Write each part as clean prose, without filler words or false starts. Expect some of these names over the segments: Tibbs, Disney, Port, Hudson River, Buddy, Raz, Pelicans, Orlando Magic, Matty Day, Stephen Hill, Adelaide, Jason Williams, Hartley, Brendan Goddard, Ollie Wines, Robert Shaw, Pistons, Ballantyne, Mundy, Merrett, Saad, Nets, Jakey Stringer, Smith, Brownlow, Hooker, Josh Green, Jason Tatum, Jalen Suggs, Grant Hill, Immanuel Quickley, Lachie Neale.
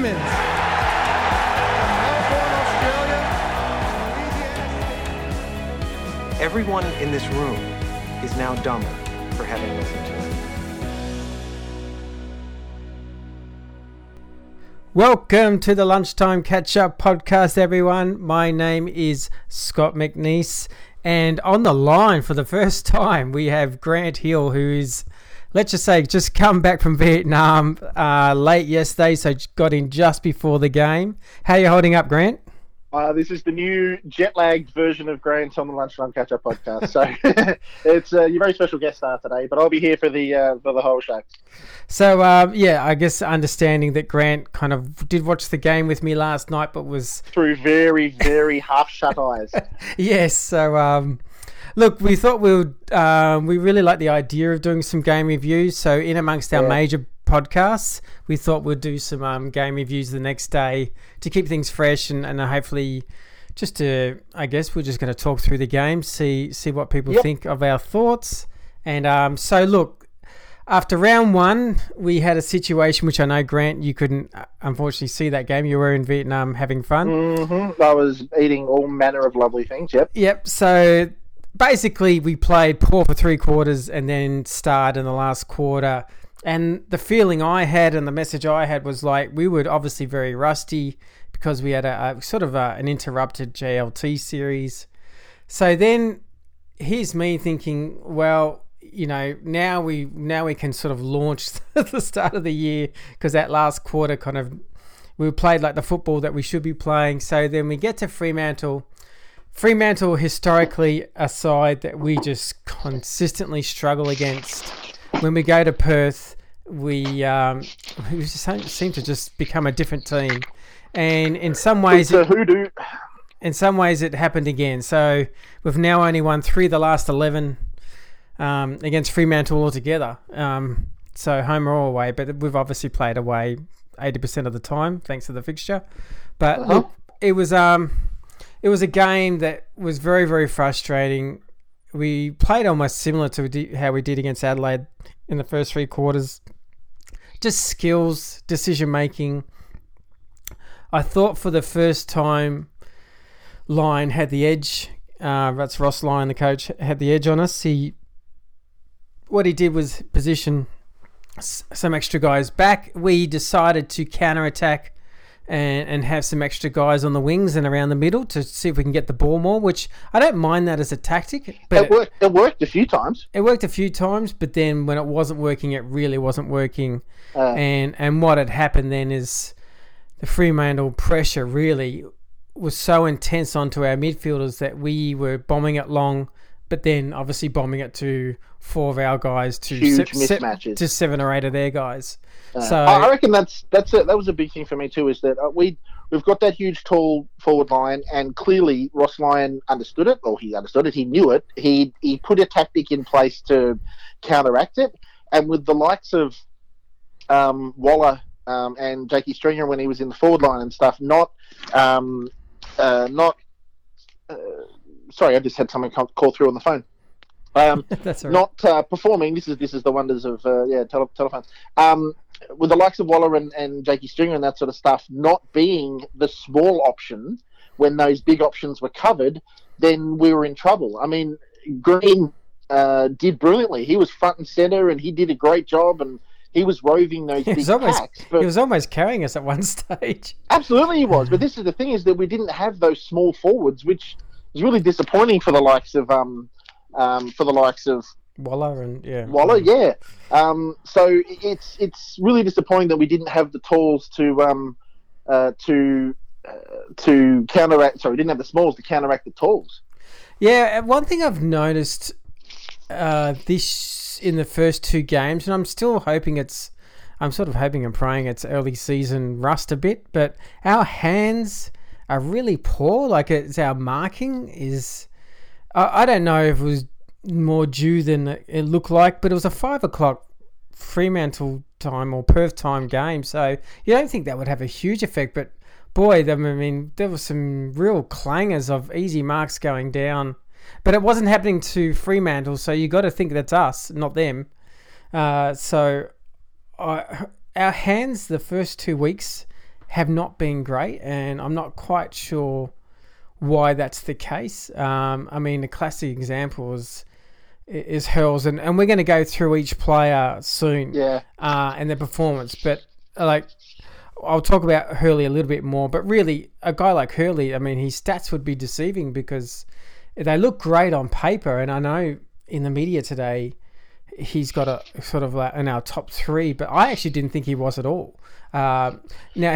Simmons. Everyone in this room is now dumber for having listened to it. Welcome to the Lunchtime Catch-Up podcast, everyone. My name is Scott McNeice, and on the line for the first time, we have Grant Hill, who is, let's just say, just come back from Vietnam late yesterday, so got in just before the game. How are you holding up, Grant? This is the new jet-lagged version of Grant's on the Lunchtime Catch-Up podcast. So it's your very special guest star today, but I'll be here for the whole show. So, I guess understanding that Grant kind of did watch the game with me last night, but was... through very, very half-shut eyes. Yes, so... Look, we thought we really like the idea of doing some game reviews. So in amongst our major podcasts, we thought we'd do some game reviews the next day to keep things fresh and hopefully just to, I guess, we're just going to talk through the game, see what people think of our thoughts. And so look, after round one, we had a situation which I know, Grant, you couldn't unfortunately see that game. You were in Vietnam having fun. Mm-hmm. I was eating all manner of lovely things, yep. Yep, so... basically, we played poor for three quarters and then starred in the last quarter. And the feeling I had and the message I had was like, we were obviously very rusty because we had an interrupted JLT series. So then here's me thinking, well, you know, now we can sort of launch the start of the year because that last quarter kind of, we played like the football that we should be playing. So then we get to Fremantle, historically, a side that we just consistently struggle against. When we go to Perth, we just seem to just become a different team. And in some ways... it's a hoodoo. In some ways, it happened again. So we've now only won 3 of the last 11 against Fremantle altogether. So home or away. But we've obviously played away 80% of the time, thanks to the fixture. But look, it was... it was a game that was very, very frustrating. We played almost similar to how we did against Adelaide in the first three quarters. Just skills, decision-making. I thought for the first time, Lyon had the edge. That's Ross Lyon, the coach, had the edge on us. What he did was position some extra guys back. We decided to counter-attack and have some extra guys on the wings and around the middle to see if we can get the ball more, which I don't mind that as a tactic. But it worked a few times. It worked a few times, but then when it wasn't working, it really wasn't working. And what had happened then is the Fremantle pressure really was so intense onto our midfielders that we were bombing it long, but then obviously bombing it to 4 of our guys to huge mismatches to 7 or 8 of their guys. So I reckon that was a big thing for me too, is that we've got that huge tall forward line, and clearly Ross Lyon understood it, or he understood it, he knew it, he put a tactic in place to counteract it, and with the likes of Waller and Jakey Stringer when he was in the forward line and stuff, sorry, I just had someone call through on the phone. That's right. Not performing. This is the wonders of telephones. With the likes of Waller and Jakey Stringer and that sort of stuff not being the small option when those big options were covered, then we were in trouble. I mean, Green did brilliantly. He was front and centre and he did a great job, and he was roving those big packs. He was almost carrying us at one stage. Absolutely he was. But this is the thing, is that we didn't have those small forwards, which is really disappointing for the likes of... Waller . So it's really disappointing that we didn't have the tools to counteract. Sorry, we didn't have the smalls to counteract the tools. Yeah, one thing I've noticed this in the first 2 games, and I'm sort of hoping and praying it's early season rust a bit, but our hands are really poor. Like it's our marking is. I don't know if it was more due than it looked like, but it was a 5:00 Fremantle time or Perth time game, so you don't think that would have a huge effect. But boy, I mean, there were some real clangers of easy marks going down, but it wasn't happening to Fremantle, so you got to think that's us, not them. So our hands the first 2 weeks have not been great, and I'm not quite sure why that's the case. I mean, a classic example is Hurls, and we're going to go through each player soon, and their performance. But like, I'll talk about Hurley a little bit more. But really, a guy like Hurley, I mean, his stats would be deceiving because they look great on paper, and I know in the media today he's got a sort of like in our top three, but I actually didn't think he was at all. Now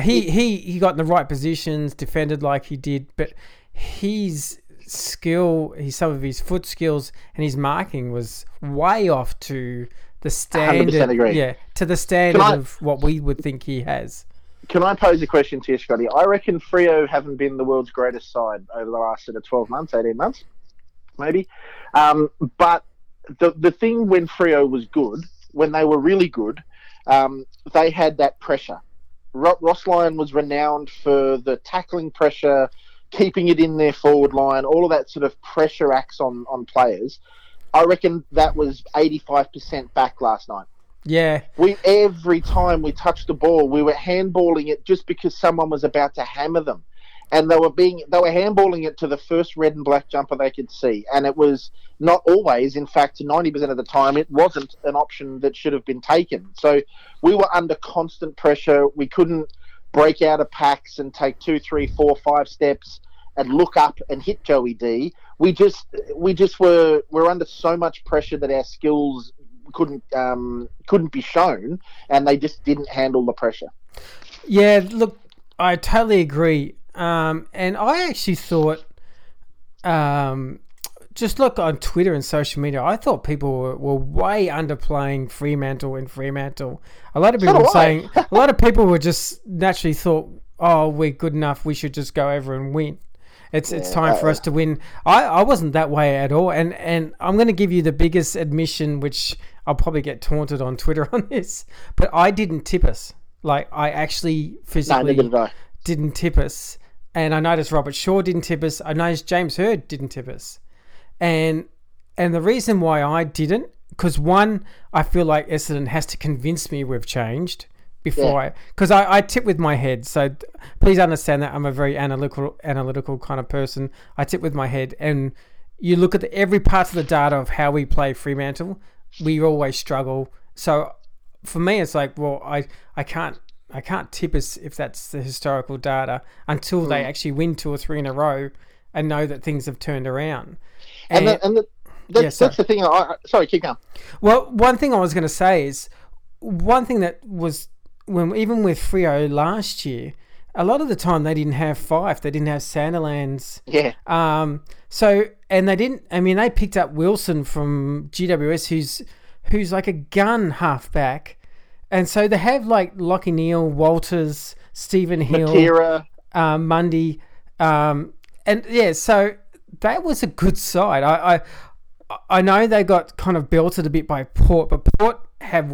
he got in the right positions, defended like he did, but his skill, some of his foot skills and his marking was way off to the standard. 100% agree. Yeah, to the standard of what we would think he has. Can I pose a question to you, Scotty? I reckon Freo haven't been the world's greatest side over the last sort of 12 months, 18 months, maybe. But the thing when Freo was good, when they were really good, they had that pressure. Ross Lyon was renowned for the tackling pressure, keeping it in their forward line, all of that sort of pressure acts on players. I reckon that was 85% back last night. Yeah. Every time we touched the ball, we were handballing it just because someone was about to hammer them. And they were handballing it to the first red and black jumper they could see. And it was not always, in fact, 90% of the time, it wasn't an option that should have been taken. So we were under constant pressure. We couldn't break out of packs and take 2, 3, 4, 5 steps and look up and hit Joey D. We were under so much pressure that our skills couldn't be shown, and they just didn't handle the pressure. Yeah, look, I totally agree. And I actually thought, just look on Twitter and social media, I thought people were way underplaying Fremantle and Fremantle. A lot of people were saying, a lot of people were just naturally thought, oh, we're good enough, we should just go over and win. It's time for us to win. I wasn't that way at all. And I'm going to give you the biggest admission, which I'll probably get taunted on Twitter on this, but I didn't tip us. Like, I actually physically didn't tip us. And I noticed Robert Shaw didn't tip us. I noticed James Hird didn't tip us. And the reason why I didn't, because one, I feel like Essendon has to convince me we've changed before I tip with my head. So please understand that I'm a very analytical kind of person. I tip with my head, and you look at every part of the data of how we play Fremantle, we always struggle. So for me, it's like, well, I can't tip us if that's the historical data until they actually win 2 or 3 in a row and know that things have turned around. That's the thing. Sorry, keep going. Well, one thing I was going to say is, one thing that was, when even with Freo last year, a lot of the time they didn't have Fyfe, they didn't have Sandilands. Yeah. They picked up Wilson from GWS, who's like a gun halfback. And so they have like Lachie Neale, Walters, Stephen Hill, Matera, Mundy. So that was a good side. I know they got kind of belted a bit by Port, but Port have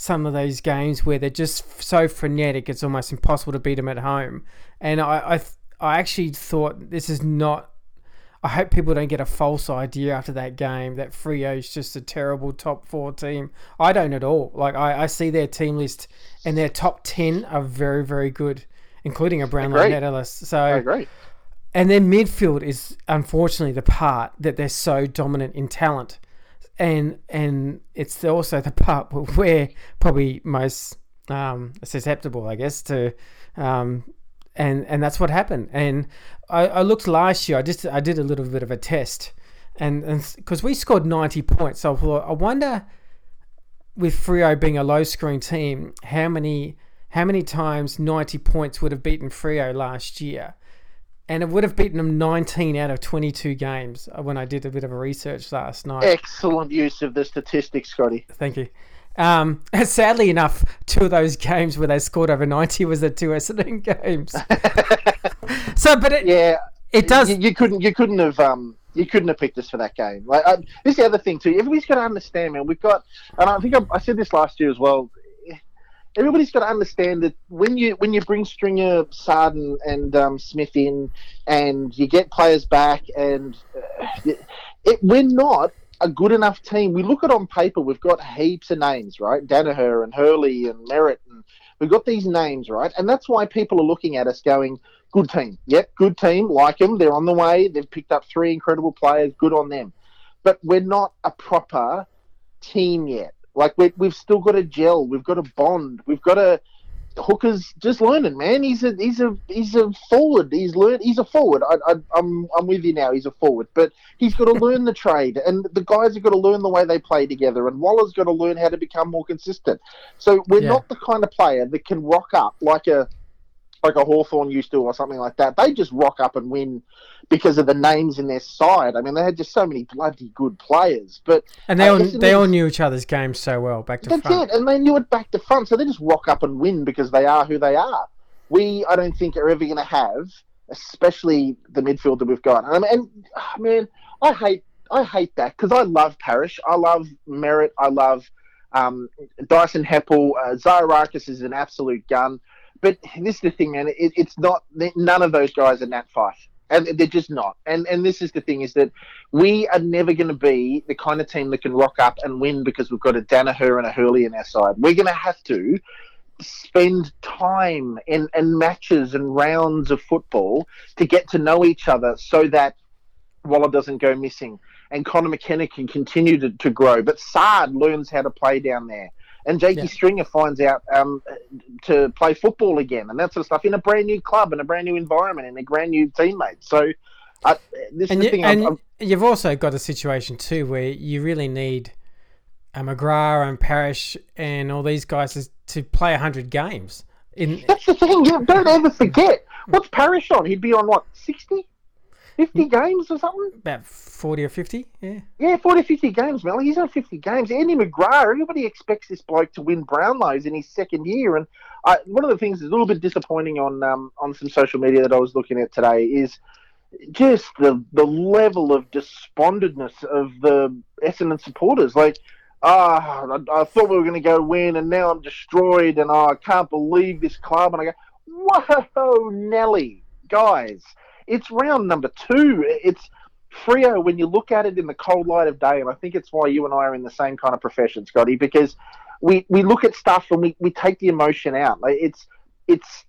some of those games where they're just so frenetic, it's almost impossible to beat them at home. And I actually thought, this is not... I hope people don't get a false idea after that game that Freo's just a terrible top 4 team. I don't at all. Like, I see their team list, and their top 10 are very, very good, including a Brownlow medalist. So, I agree. And their midfield is, unfortunately, the part that they're so dominant in talent. And it's also the part where we're probably most susceptible, I guess, to and that's what happened. And I looked last year. I did a little bit of a test, and because we scored 90 points, so I thought, I wonder, with Freo being a low scoring team, how many times 90 points would have beaten Freo last year. And it would have beaten them 19 out of 22 games when I did a bit of a research last night. Excellent use of the statistics, Scotty. Thank you. Sadly enough, 2 of those games where they scored over 90 was the 2 Essendon games. So, but it does. You couldn't have picked us for that game. Like, this is the other thing too. Everybody's got to understand, man. We've got, and I think I said this last year as well. Everybody's got to understand that when you bring Stringer, Saad and Smith in, and you get players back, and we're not a good enough team. We look at on paper, we've got heaps of names, right? Danaher and Hurley and Merrett and We've got these names, right? And that's why people are looking at us going, good team. Yep, good team. Like them. They're on the way. They've picked up three incredible players. Good on them. But we're not a proper team yet. Like, we've still got to gel. We've got to bond. We've got to... Hooker's just learning, man. He's a forward. He's a forward. I'm with you now. He's a forward, but he's got to learn the trade, and the guys have got to learn the way they play together. And Waller's got to learn how to become more consistent. So we're not the kind of player that can rock up like a Hawthorn used to or something like that. They just rock up and win because of the names in their side. I mean, they had just so many bloody good players. But they all knew each other's games so well back to front. That's it, and they knew it back to front. So they just rock up and win because they are who they are. We, I don't think, are ever going to have, especially the midfield that we've got. I hate that because I love Parrish. I love Merrett. I love Dyson Heppel. Zaharakis is an absolute gun. But this is the thing, man. It's not – none of those guys are Nat Fyfe. And they're just not. And this is the thing, is that we are never going to be the kind of team that can rock up and win because we've got a Danaher and a Hurley in our side. We're going to have to spend time and matches and rounds of football to get to know each other so that Waller doesn't go missing and Conor McKenna can continue to grow. But Saad learns how to play down there. And Jakey Stringer finds out to play football again and that sort of stuff in a brand new club and a brand new environment and a brand new teammate. So you've also got a situation too where you really need McGrath and Parrish and all these guys to play 100 games. That's the thing. Yeah, don't ever forget. What's Parrish on? He'd be on, what, 60? 50 games or something? About 40 or 50, yeah. Yeah, 40 or 50 games, Melly. He's on 50 games. Andy McGrath, everybody expects this bloke to win Brownlows in his second year. And one of the things that's a little bit disappointing on some social media that I was looking at today is just the level of despondentness of the Essendon supporters. Like, I thought we were going to go win, and now I'm destroyed, and I can't believe this club. And I go, whoa, Nelly, guys. It's round number 2. It's Frio when you look at it in the cold light of day, and I think it's why you and I are in the same kind of profession, Scotty, because we look at stuff and we take the emotion out. Like, it's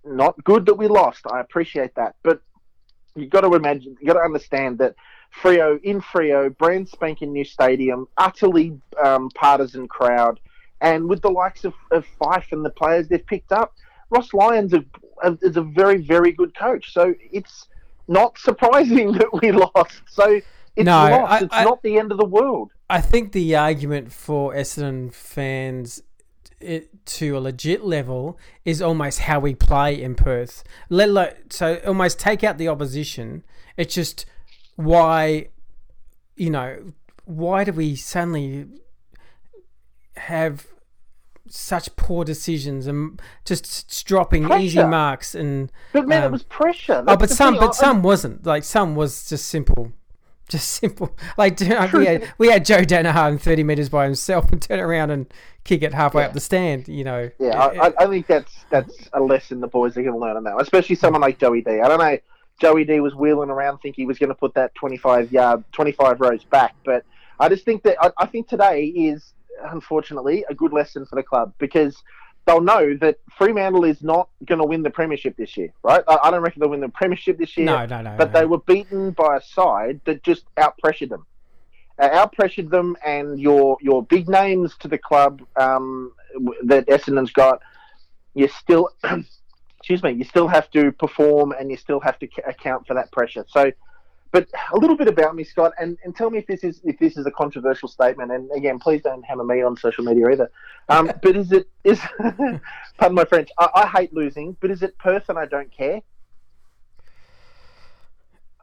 not good that we lost. I appreciate that. But you've got to imagine, you've got to understand that in Frio, brand spanking new stadium, utterly partisan crowd, and with the likes of Fyfe and the players they've picked up, Ross Lyon's is a very, very good coach. So it's not surprising that we lost. So it's lost. It's not the end of the world. I think the argument for Essendon fans to a legit level is almost how we play in Perth. So almost take out the opposition. It's just why do we suddenly have such poor decisions and just dropping pressure. Easy marks and. But man, it was pressure. But some wasn't. Like, some was just simple, Like, we had Joe Danaher 30 metres by himself and turn around and kick it halfway up the stand. You know. Yeah, I think that's a lesson the boys are going to learn on that, especially someone like Joey D. I don't know. Joey D was wheeling around thinking he was going to put that 25 rows back, but I just think that I think today is, unfortunately, a good lesson for the club, because they'll know that Fremantle is not going to win the premiership this year, right? I don't reckon they'll win the premiership this year. No. But they were beaten by a side that just out-pressured them. Out-pressured them, and your big names to the club that Essendon's got, you still, you still have to perform and you still have to account for that pressure. So, but a little bit about me, Scott, and tell me if this is a controversial statement. And again, please don't hammer me on social media either. But is it? Pardon my French. I hate losing, but is it Perth and I don't care?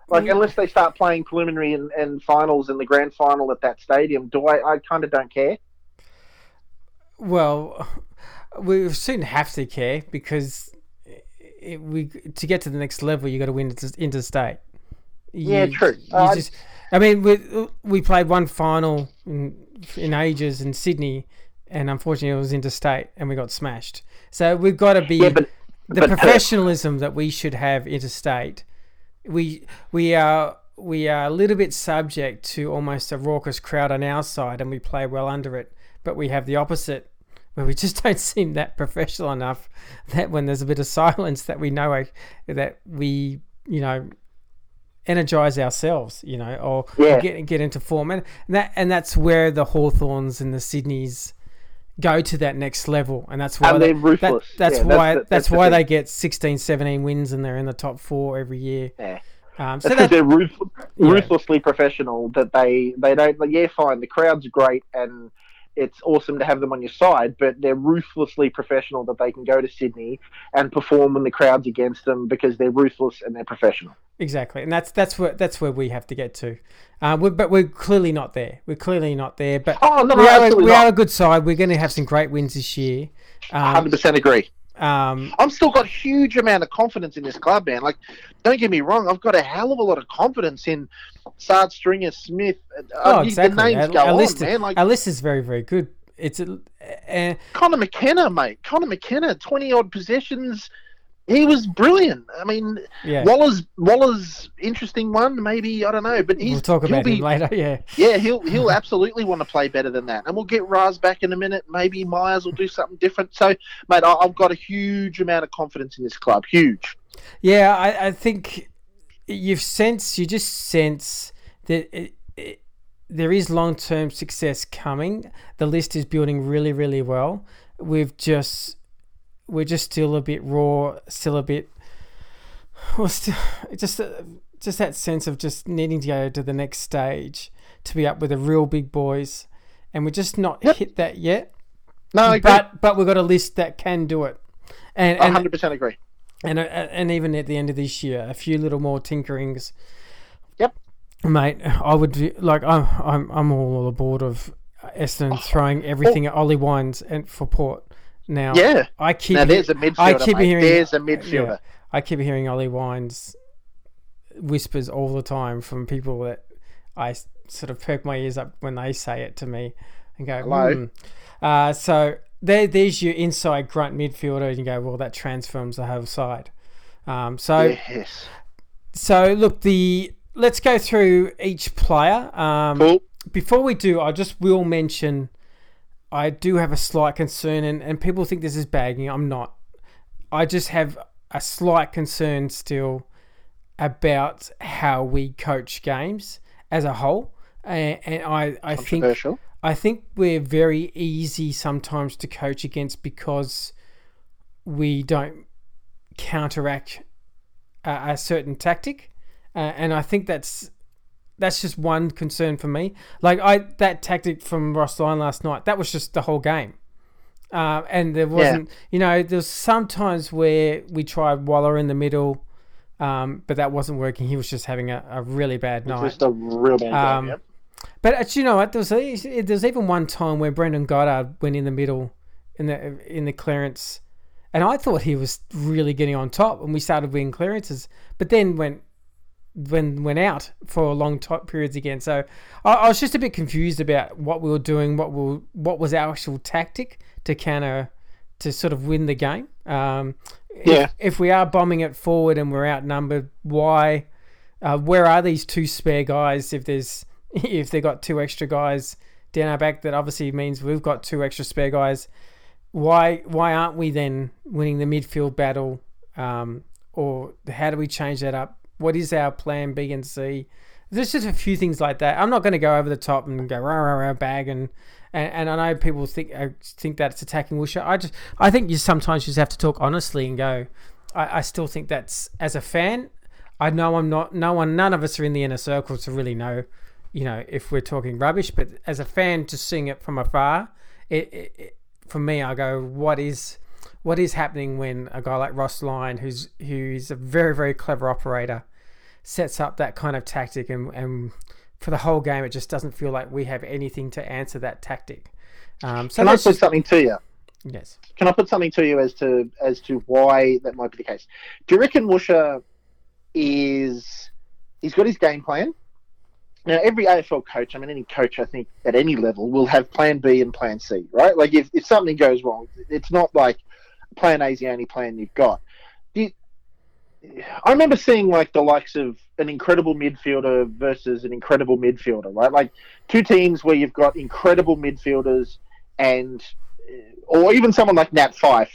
Like, unless they start playing preliminary and finals and the grand final at that stadium, do I kind of don't care? Well, we soon have to care because to get to the next level, you got to win interstate. True. We played one final in ages in Sydney, and unfortunately it was interstate, and we got smashed. So we've got to be but professionalism that we should have interstate. We are a little bit subject to almost a raucous crowd on our side, and we play well under it. But we have the opposite where we just don't seem that professional enough that when there's a bit of silence that we know that we, you know, energize ourselves, you know, or get into form. And that's where the Hawthorns and the Sydneys go to that next level, and that's why and they're ruthless. That's why they get 16, 17 wins and they're in the top four every year. Yeah. So because they're ruthlessly professional. That they don't. Like, yeah, fine. The crowd's great, and it's awesome to have them on your side. But they're ruthlessly professional that they can go to Sydney and perform when the crowd's against them because they're ruthless and they're professional. Exactly, and that's where we have to get to. But we're clearly not there. But we are a good side. We're going to have some great wins this year. 100% agree. I've still got a huge amount of confidence in this club, man. Like, don't get me wrong, I've got a hell of a lot of confidence in Saad, Stringer, Smith. Exactly. The names go on, man. Like, our list is very, very good. It's Conor McKenna, mate. 20-odd possessions. He was brilliant. I mean, Waller's interesting one, maybe, I don't know. But we'll talk about him later, yeah. Yeah, he'll absolutely want to play better than that. And we'll get Raz back in a minute. Maybe Myers will do something different. So, mate, I've got a huge amount of confidence in this club. Huge. Yeah, I think you just sense that there is long-term success coming. The list is building really, really well. We're just still a bit raw, just that sense of just needing to go to the next stage to be up with the real big boys, and we're just not hit that yet. No, I agree. But we've got a list that can do it. And 100% agree. And even at the end of this year, a few little more tinkerings. Yep, mate. I would like. I'm all aboard of Essendon throwing everything at Ollie Wines and for Port. Now, there's a midfielder. There's a midfielder. Yeah, I keep hearing Ollie Wines whispers all the time from people that I sort of perk my ears up when they say it to me and go, "Hello." So there's your inside grunt midfielder, and you go, "Well, that transforms the whole side." So look, let's go through each player. Cool. Before we do, I just will mention. I do have a slight concern, and people think this is bagging. I'm not. I just have a slight concern still about how we coach games as a whole, and I think we're very easy sometimes to coach against because we don't counteract a certain tactic, and I think that's just one concern for me. Like that tactic from Ross Lyon last night, that was just the whole game. And there wasn't, you know, there's sometimes where we tried Waller in the middle, but that wasn't working. He was just having a really bad night. Just a real bad night, yep. But you know what? There was even one time where Brendan Goddard went in the middle in the clearance, and I thought he was really getting on top, and we started winning clearances, but then went out for long periods again. So I was just a bit confused about what we were doing, what was our actual tactic to sort of win the game. If we are bombing it forward and we're outnumbered, why? Where are these two spare guys? If they've got two extra guys down our back, that obviously means we've got two extra spare guys. Why aren't we then winning the midfield battle? Or how do we change that up? What is our plan B and C? There's just a few things like that. I'm not going to go over the top and go rah bag and I know people think that it's attacking Woosha. I think you sometimes just have to talk honestly and go. I still think that's, as a fan, I know I'm not. None of us are in the inner circle to really know, you know, if we're talking rubbish. But as a fan, just seeing it from afar, it for me, I go, what is happening when a guy like Ross Lyon, who's a very, very clever operator, sets up that kind of tactic and for the whole game it just doesn't feel like we have anything to answer that tactic. Can I put something to you? Yes. Can I put something to you as to why that might be the case? Do you reckon Woosha he's got his game plan? Now, every AFL coach, I mean, any coach, I think, at any level, will have plan B and plan C, right? Like, if something goes wrong, it's not like plan A is the only plan you've got. I remember seeing like the likes of an incredible midfielder versus an incredible midfielder, right? Like two teams where you've got incredible midfielders and or even someone like Nat Fyfe.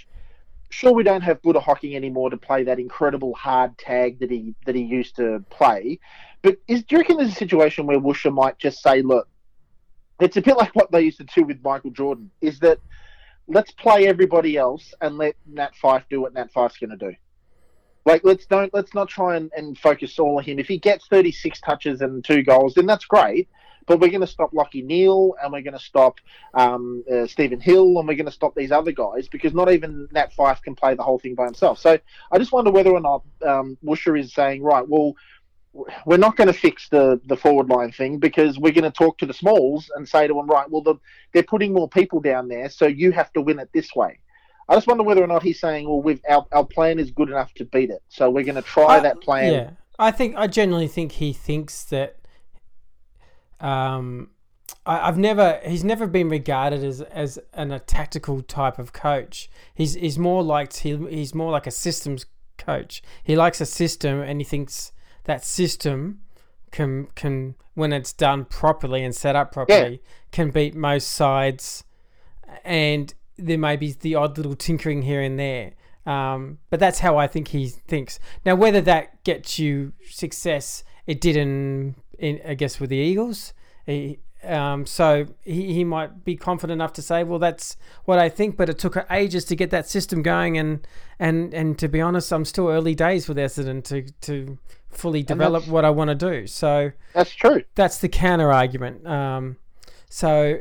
Sure, we don't have Buddha Hocking anymore to play that incredible hard tag that he used to play. But do you reckon there's a situation where Woosha might just say, look, it's a bit like what they used to do with Michael Jordan, is that let's play everybody else and let Nat Fyfe do what Nat Fyfe's going to do. Like, let's not try and focus all on him. If he gets 36 touches and 2 goals, then that's great. But we're going to stop Lachie Neale, and we're going to stop Stephen Hill, and we're going to stop these other guys, because not even Nat Fyfe can play the whole thing by himself. So I just wonder whether or not Woosha is saying, right, well, we're not going to fix the forward line thing, because we're going to talk to the smalls and say to them, right, well, they're putting more people down there, so you have to win it this way. I just wonder whether or not he's saying, well, our plan is good enough to beat it, so we're going to try that plan. Yeah, I generally think he thinks that. He's never been regarded as a tactical type of coach. He's more like a systems coach. He likes a system, and he thinks that system can, when it's done properly and set up properly, can beat most sides. And there may be the odd little tinkering here and there. But that's how I think he thinks. Now, whether that gets you success, it didn't. I guess with the Eagles, he might be confident enough to say, well, that's what I think, but it took ages to get that system going, and to be honest, I'm still early days with Essendon to fully develop what I want to do. So that's true. That's the counter argument. So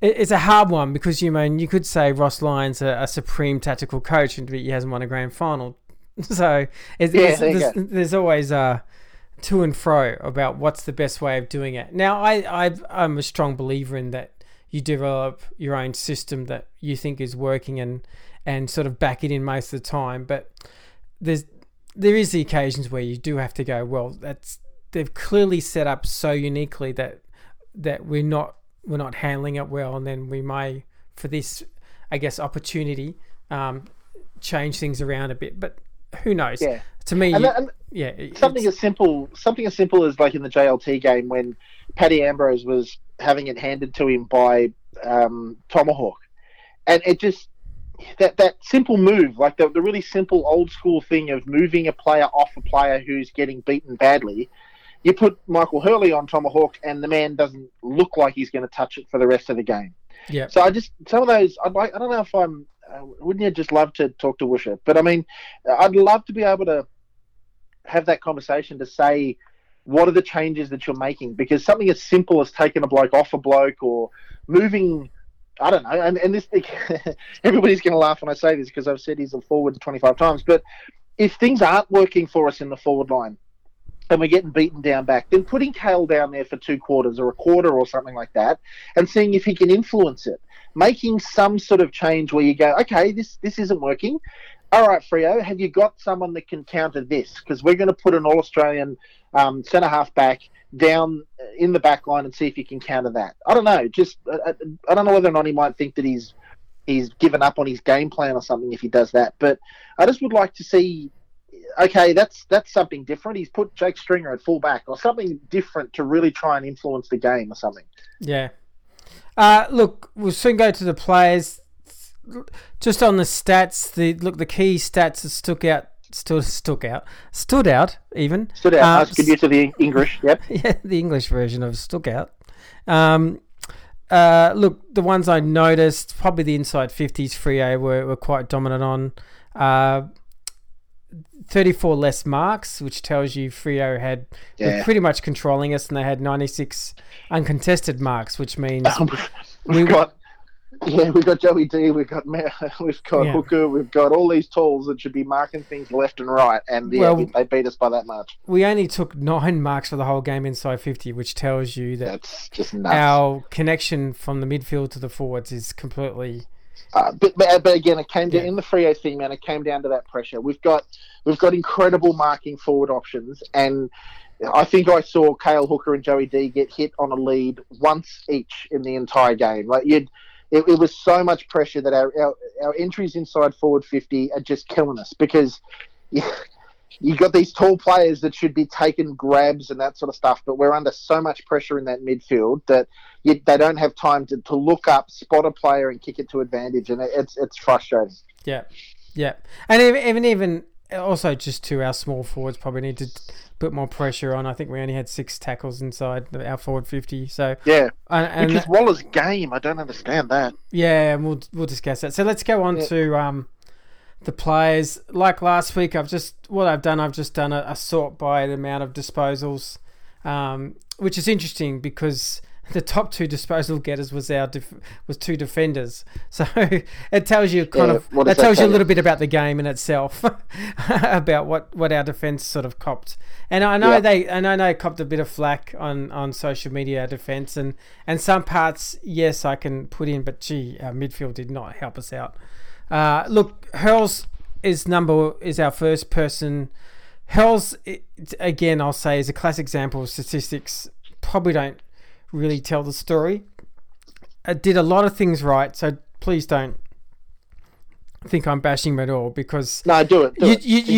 it's a hard one, because you could say Ross Lyon's a supreme tactical coach, and he hasn't won a grand final. So there's always a to and fro about what's the best way of doing it. Now, I'm a strong believer in that you develop your own system that you think is working and sort of back it in most of the time. But there is the occasions where you do have to go, well, they've clearly set up so uniquely that we're not handling it well, and then we may, for this, I guess, opportunity, change things around a bit. But who knows? Yeah. To me, something as simple as like in the JLT game when Paddy Ambrose was having it handed to him by Tomahawk, and it just that simple move, like the really simple old school thing of moving a player off a player who's getting beaten badly. You put Michael Hurley on Tomahawk, and the man doesn't look like he's going to touch it for the rest of the game. Yeah. So some of those, I don't know if I'm. Wouldn't you just love to talk to Woosha? But I mean, I'd love to be able to have that conversation to say, what are the changes that you're making? Because something as simple as taking a bloke off a bloke or moving, I don't know. And this thing, everybody's going to laugh when I say this, because I've said he's a forward 25 times. But if things aren't working for us in the forward line and we're getting beaten down back, then putting Cale down there for 2 quarters or a quarter or something like that, and seeing if he can influence it. Making some sort of change where you go, okay, this isn't working. All right, Freo, have you got someone that can counter this? Because we're going to put an All-Australian centre-half back down in the back line and see if you can counter that. I don't know. Just I don't know whether or not he might think that he's given up on his game plan or something if he does that. But I just would like to see, okay, that's something different. He's put Jake Stringer at fullback or something different to really try and influence the game or something. Yeah. Look, we'll soon go to the players. Just on the stats, the key stats that stood out. I was good to the English. Yep. Yeah, the English version of stuck out. Look, the ones I noticed, probably the inside 50s, Freo were quite dominant on. 34 less marks, which tells you Freo had were pretty much controlling us, and they had 96 uncontested marks, which means we've got Joey D, we've got Hooker, we've got all these tools that should be marking things left and right, and they beat us by that much. We only took 9 marks for the whole game inside 50, which tells you that's just nuts. Our connection from the midfield to the forwards is completely. But again, it came down in the Freo thing, man. It came down to that pressure. We've got incredible marking forward options, and I think I saw Cale Hooker and Joey D get hit on a lead once each in the entire game. Like it was so much pressure that our entries inside forward 50 are just killing us, because you've got these tall players that should be taking grabs and that sort of stuff, but we're under so much pressure in that midfield that they don't have time to look up, spot a player and kick it to advantage, and it's frustrating. Yeah, yeah. And even also just to our small forwards probably need to put more pressure on. I think we only had 6 tackles inside our forward 50. So yeah, which is Waller's game. I don't understand that. Yeah, and we'll discuss that. So let's go on to the players. Like last week, I've just done a sort by the amount of disposals, which is interesting because the top 2 disposal getters was 2 defenders, so it tells you a little bit about the game in itself, about what our defence sort of copped. And I know they copped a bit of flack on social media, our defence, and some parts yes I can put in, but gee, our midfield did not help us out. Look, Hurls is our first person. Hurls, again, I'll say, is a classic example of statistics probably don't really tell the story. I did a lot of things right, so please don't think I'm bashing him at all, because you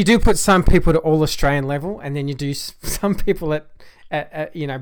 do put some people to all Australian level, and then you do some people at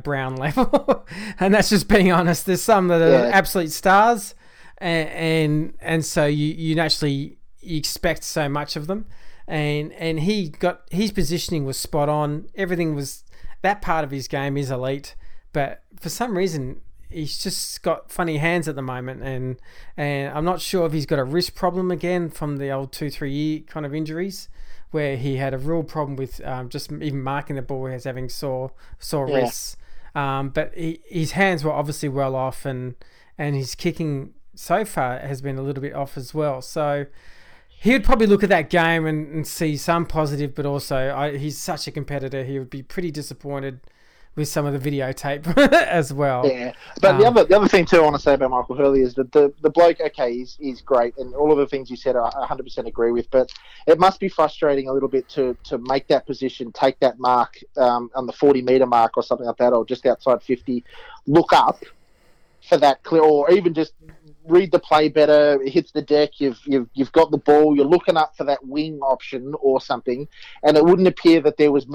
Brown level, and that's just being honest. There's some that are absolute stars, and so you naturally you expect so much of them, and he got his positioning was spot on. Everything was that part of his game is elite. But for some reason, he's just got funny hands at the moment, and I'm not sure if he's got a wrist problem again from the old 2-3 year kind of injuries, where he had a real problem with just even marking the ball as having sore wrists. But his hands were obviously well off, and his kicking so far has been a little bit off as well. So he would probably look at that game and see some positive, but also he's such a competitor, he would be pretty disappointed with some of the videotape as well. Yeah, but the other thing too I want to say about Michael Hurley is that the bloke, okay, he's great, and all of the things you said I 100% agree with, but it must be frustrating a little bit to make that position, take that mark on the 40-metre mark or something like that, or just outside 50, look up for that clear, or even just read the play better, it hits the deck, you've got the ball, you're looking up for that wing option or something, and it wouldn't appear that there was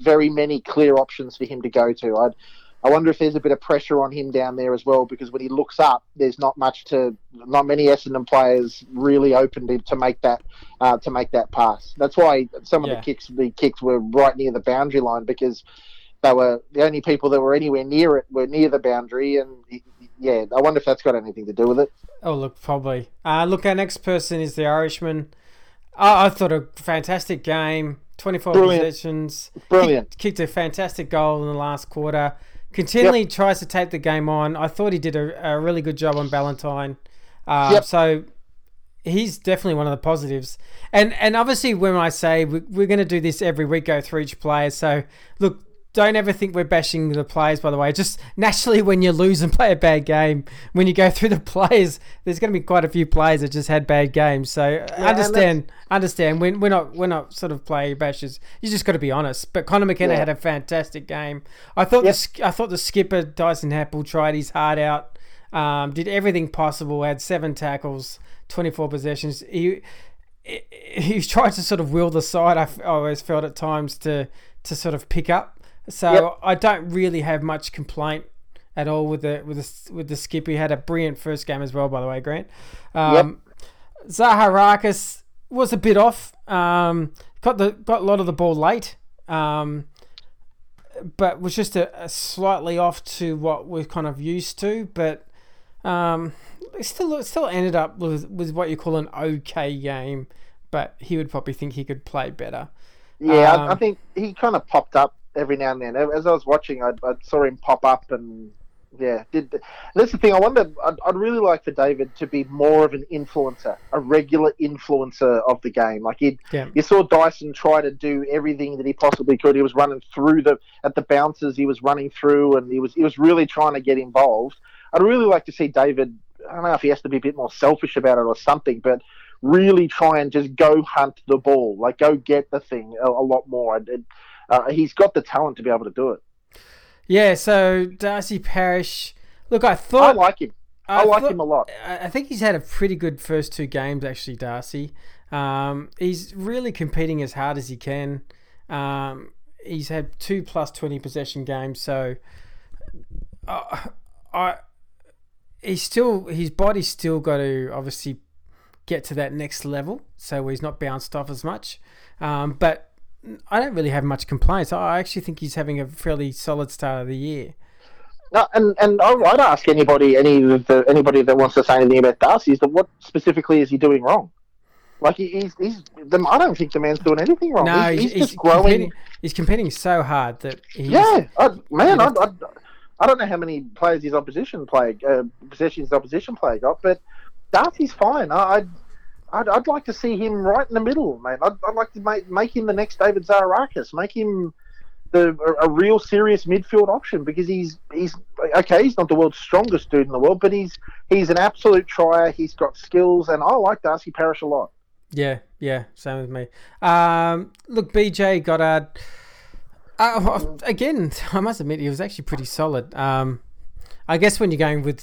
very many clear options for him to go to. I wonder if there's a bit of pressure on him down there as well, because when he looks up, there's not many Essendon players really open to make that pass. That's why some of the kicks were right near the boundary line, because they were the only people that were anywhere near it were near the boundary, and I wonder if that's got anything to do with it. Oh, look, probably. Our next person is the Irishman. I thought a fantastic game, 24 possessions. Brilliant. Kicked a fantastic goal in the last quarter. Continually tries to take the game on. I thought he did a really good job on Ballantyne. So he's definitely one of the positives. And obviously when I say we're going to do this every week, go through each player. So, look, don't ever think we're bashing the players, by the way. Just naturally, when you lose and play a bad game, when you go through the players, there's going to be quite a few players that just had bad games. So understand. We're not sort of player bashers. You just got to be honest. But Conor McKenna had a fantastic game. I thought the skipper Dyson Happel tried his heart out, did everything possible. Had 7 tackles, 24 possessions. He tried to sort of will the side. I always felt at times to sort of pick up. So I don't really have much complaint at all with the skip. He had a brilliant first game as well, by the way, Grant. Zaharakis was a bit off. Got a lot of the ball late, but was just a slightly off to what we're kind of used to. But it still ended up with what you call an okay game. But he would probably think he could play better. Yeah, I think he kind of popped up every now and then. As I was watching, I saw him pop up, and that's the thing. I wonder, I'd really like for David to be more of an influencer, a regular influencer of the game. Like you saw Dyson try to do everything that he possibly could. He was running through at the bounces. He was running through, and he was really trying to get involved. I'd really like to see David. I don't know if he has to be a bit more selfish about it or something, but really try and just go hunt the ball, like go get the thing a lot more. He's got the talent to be able to do it. Yeah, so Darcy Parrish. Look, I like him. I like him a lot. I think he's had a pretty good first 2 games, actually, Darcy. He's really competing as hard as he can. He's had 2 plus 20 possession games, so his body's still got to obviously get to that next level, so he's not bounced off as much. But I don't really have much complaints. I actually think he's having a fairly solid start of the year. No, and I'd ask anybody that wants to say anything about Darcy is that what specifically is he doing wrong? Like I don't think the man's doing anything wrong. No, he's just growing. He's competing so hard that I don't know how many players his opposition play possessions opposition play got, but Darcy's fine. I'd like to see him right in the middle, man. I'd like to make him the next David Zaharakis. Make him a real serious midfield option, because he's not the world's strongest dude in the world, but he's an absolute trier. He's got skills, and I like Darcy Parrish a lot. Yeah, same with me. Look, BJ Goddard. Again, I must admit he was actually pretty solid. I guess when you're going with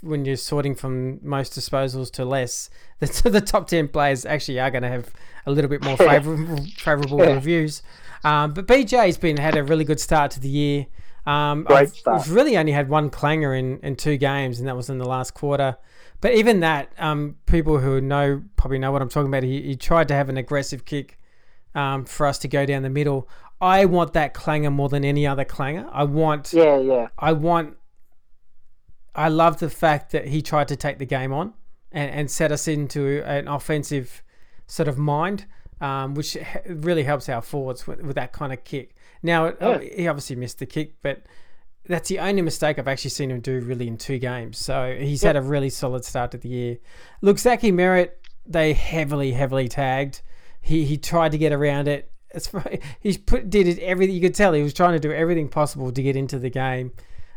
when you're sorting from most disposals to less, the top 10 players actually are going to have a little bit more favourable reviews. But BJ's had a really good start to the year. Great start. We've really only had one clanger in 2 games, and that was in the last quarter. But even that, people who probably know what I'm talking about, he tried to have an aggressive kick for us to go down the middle. I want that clanger more than any other clanger. I love the fact that he tried to take the game on and set us into an offensive sort of mind, which really helps our forwards with that kind of kick. Now, he obviously missed the kick, but that's the only mistake I've actually seen him do really in 2 games. So he's had a really solid start to the year. Look, Zachy Merrett, they heavily, heavily tagged. He tried to get around it. He did everything. You could tell he was trying to do everything possible to get into the game.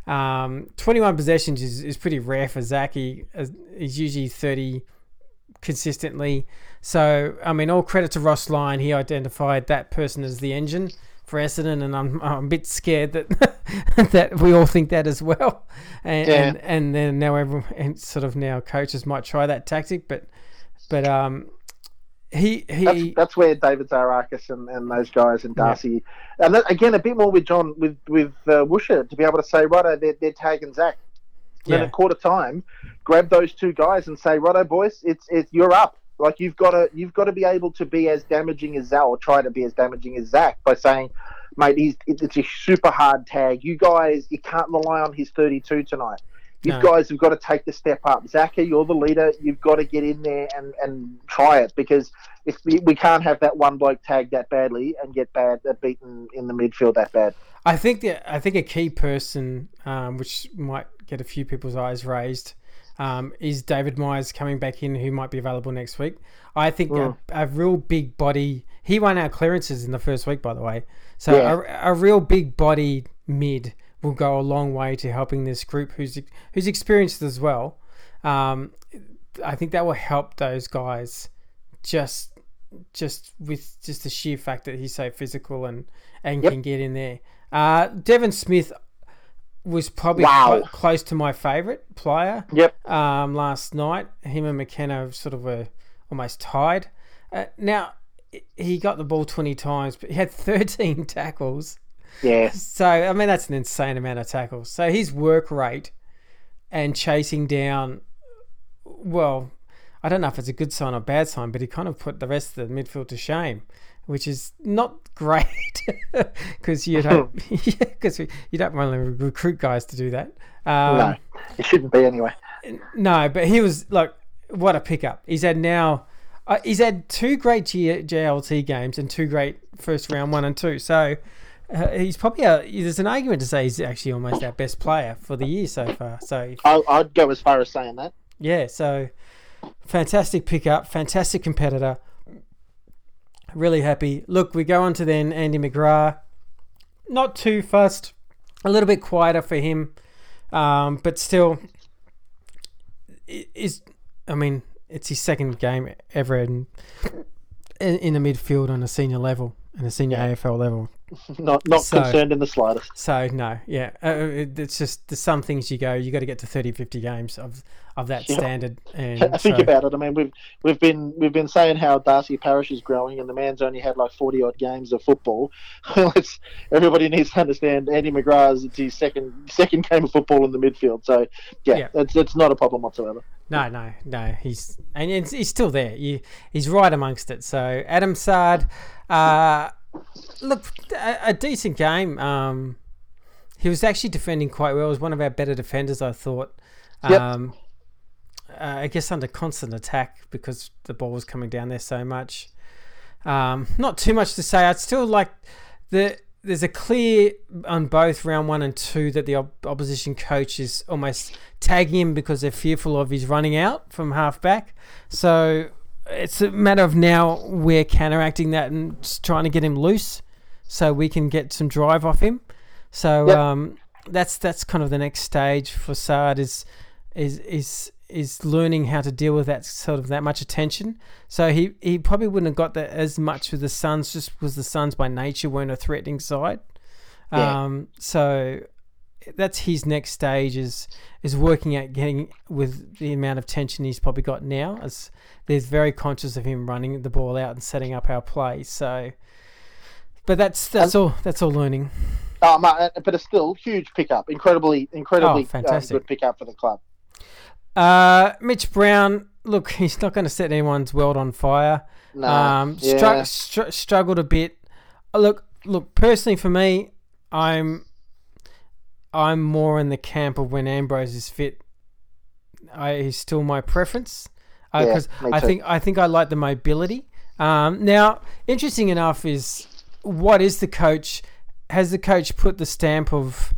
21 possessions is pretty rare for Zachy. He's usually 30 consistently. So, I mean, all credit to Ross Lyon. He identified that person as the engine for Essendon, and I'm a bit scared that that we all think that as well. And then now now coaches might try that tactic, but that's where David Zaharakis and those guys and Darcy, and that, again, a bit more with John with Woosha, to be able to say, righto, they're tagging Zach. Then at quarter time, grab those 2 guys and say, righto, boys, it's you're up. Like you've got to be able to be as damaging as Zach, or try to be as damaging as Zach, by saying, mate, it's a super hard tag. You guys, you can't rely on his 32 tonight. You guys have got to take the step up. Zaki, you're the leader. You've got to get in there and try it, because if we can't have that one bloke tagged that badly and get beaten in the midfield that bad. I think a key person, which might get a few people's eyes raised, is David Myers coming back in, who might be available next week. I think a real big body. He won our clearances in the first week, by the way. So a real big body mid will go a long way to helping this group who's experienced as well. I think that will help those guys just with just the sheer fact that he's so physical and can get in there. Devin Smith was probably close to my favourite player last night. Him and McKenna sort of were almost tied. Now, he got the ball 20 times, but he had 13 tackles. Yeah. So, I mean, that's an insane amount of tackles. So his work rate and chasing down, well, I don't know if it's a good sign or a bad sign, but he kind of put the rest of the midfield to shame, which is not great, because you don't want to recruit guys to do that. No, it shouldn't be anyway. No, but he was like, what a pickup. He's had now... he's had 2 great JLT games and 2 great first round 1 and 2. So... he's probably there's an argument to say he's actually almost our best player for the year so far. So I'd go as far as saying that. Yeah, so fantastic pickup, fantastic competitor. Really happy. Look, we go on to then Andy McGrath. Not too fussed, a little bit quieter for him, but still, it's his second game ever in the midfield on a senior level, and a senior AFL level. Not concerned in the slightest. So no, yeah, it's just there's some things you got to get to 30, 50 games of that standard. And I think about it. I mean, we've been saying how Darcy Parrish is growing, and the man's only had like 40 odd games of football. Well, everybody needs to understand Andy McGrath's it's his second game of football in the midfield. So yeah. It's not a problem whatsoever. No. He's still there. He's right amongst it. So Adam Saad. Look, a decent game. He was actually defending quite well. He was one of our better defenders, I thought. I guess under constant attack because the ball was coming down there so much. Not too much to say. I'd still like there's a clear on both round 1 and 2 that the opposition coach is almost tagging him because they're fearful of his running out from half back. So it's a matter of now we're counteracting that and trying to get him loose so we can get some drive off him. So that's kind of the next stage for Saad is learning how to deal with that sort of that much attention. So he probably wouldn't have got that as much with the Suns just because the Suns by nature weren't a threatening side. So that's his next stage is working at getting with the amount of tension he's probably got now as they're very conscious of him running the ball out and setting up our play. So, but that's all learning. But it's still huge pickup, incredibly good pickup for the club. Mitch Brown, look, he's not going to set anyone's world on fire. No, struggled a bit. Look, personally for me, I'm more in the camp of when Ambrose is fit. He's still my preference because I think I like the mobility. Now, interesting enough is what is the coach? Has the coach put the stamp of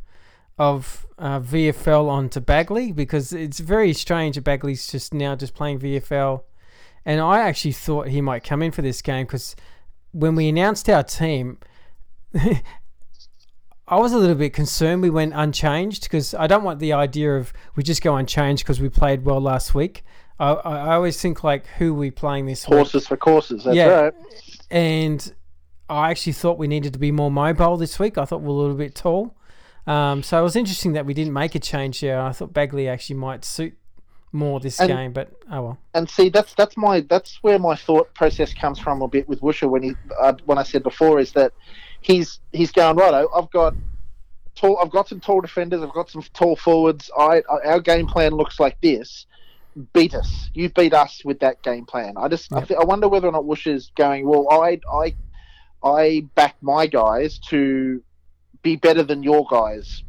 VFL onto Begley? Because it's very strange that Bagley's just now playing VFL, and I actually thought he might come in for this game because when we announced our team. I was a little bit concerned we went unchanged because I don't want the idea of we just go unchanged because we played well last week. I always think like who are we playing this week? Horses for courses, that's right. And I actually thought we needed to be more mobile this week. I thought we were a little bit tall. So it was interesting that we didn't make a change there. I thought Begley actually might suit more this game, but oh well. And see, that's where my thought process comes from a bit with Woosha when I said before is that He's going right. I've got some tall defenders. I've got some tall forwards. Our game plan looks like this. Beat us. You beat us with that game plan. I wonder whether or not Woosha's going. Well, I back my guys to be better than your guys,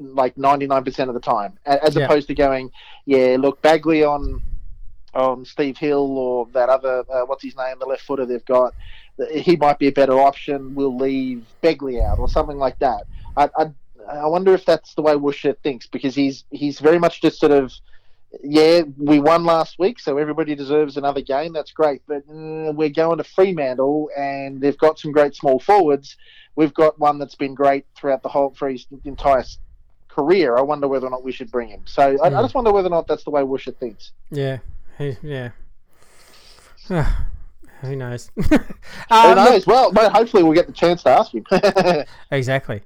like 99% of the time, as opposed to going. Yeah, look, Begley on Steve Hill or that other what's his name, the left footer they've got. He might be a better option. We'll leave Begley out or something like that. I wonder if that's the way Woosha thinks because he's very much just sort of, we won last week, so everybody deserves another game. That's great, but we're going to Fremantle and they've got some great small forwards. We've got one that's been great throughout his entire career. I wonder whether or not we should bring him. So I just wonder whether or not that's the way Woosha thinks. Yeah. Who knows? Who knows? Well, mate, hopefully we'll get the chance to ask him. Exactly.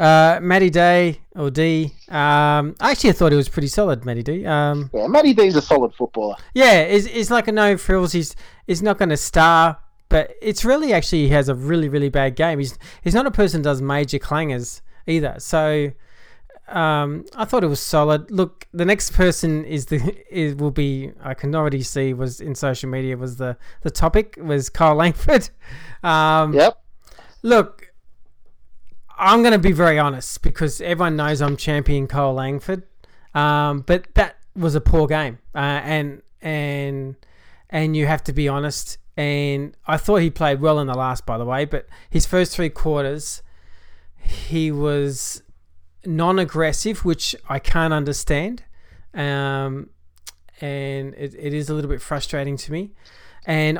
Matty Day or D. Actually, I thought he was pretty solid, Matty D. Matty D's a solid footballer. Yeah, he's like a no frills. He's not going to star, but it's really actually he has a really, really bad game. He's not a person who does major clangers either. So I thought it was solid. Look, the next person I can already see was in social media was the topic was Kyle Langford. Look, I'm going to be very honest because everyone knows I'm championing Kyle Langford. But that was a poor game. And you have to be honest. And I thought he played well in the last, by the way, but his first 3 quarters, he was non-aggressive, which I can't understand, and it is a little bit frustrating to me. And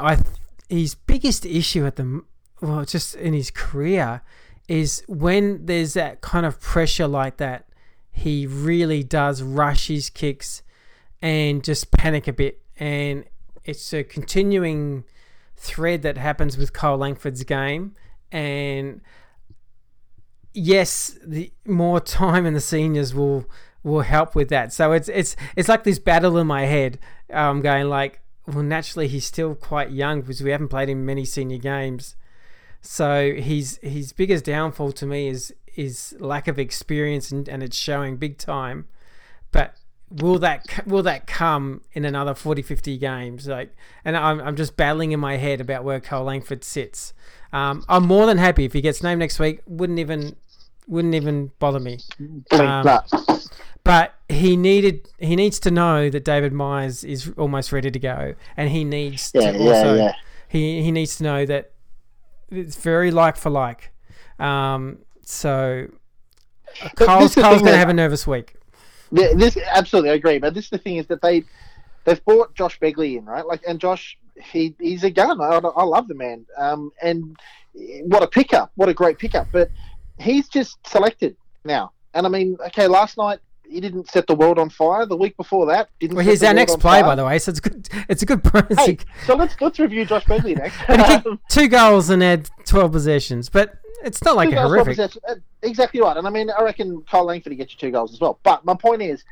his biggest issue just in his career is when there's that kind of pressure like that, he really does rush his kicks and just panic a bit. And it's a continuing thread that happens with Kyle Langford's game, and yes, the more time in the seniors will help with that. So it's like this battle in my head. Going like, well, naturally he's still quite young because we haven't played him many senior games. So his biggest downfall to me is lack of experience, and it's showing big time. But will that come in another 40-50 games? Like, and I'm just battling in my head about where Kyle Langford sits. I'm more than happy if he gets named next week. Wouldn't even bother me. But he needs to know that David Myers is almost ready to go, and he needs to also. He needs to know that. It's very like for like. So Kyle's going to have a nervous week. This absolutely, I agree. But this is the thing, is that they've brought Josh Begley in, right? Like, and Josh, he's a gun. I love the man. And what a pickup! What a great pickup! But he's just selected now. And I mean, okay, last night he didn't set the world on fire. The week before that, here's our next play, by the way. So it's good. It's a good prize. Hey, so let's review Josh Begley next. He kicked 2 goals and had 12 possessions, but it's not like a horrific. Exactly right. And I mean, I reckon Kyle Langford will get you 2 goals as well. But my point is,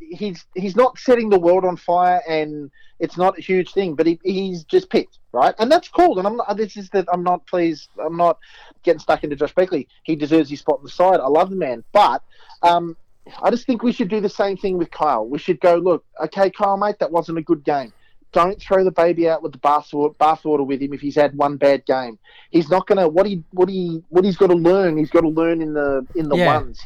he's not setting the world on fire, and it's not a huge thing. But he's just picked, right, and that's cool. And I'm not getting stuck into Josh Begley. He deserves his spot on the side. I love the man, but I just think we should do the same thing with Kyle. We should go, look, okay, Kyle, mate, that wasn't a good game. Don't throw the baby out with the bathwater with him if he's had one bad game. He's not going to. What he's got to learn. He's got to learn in the ones.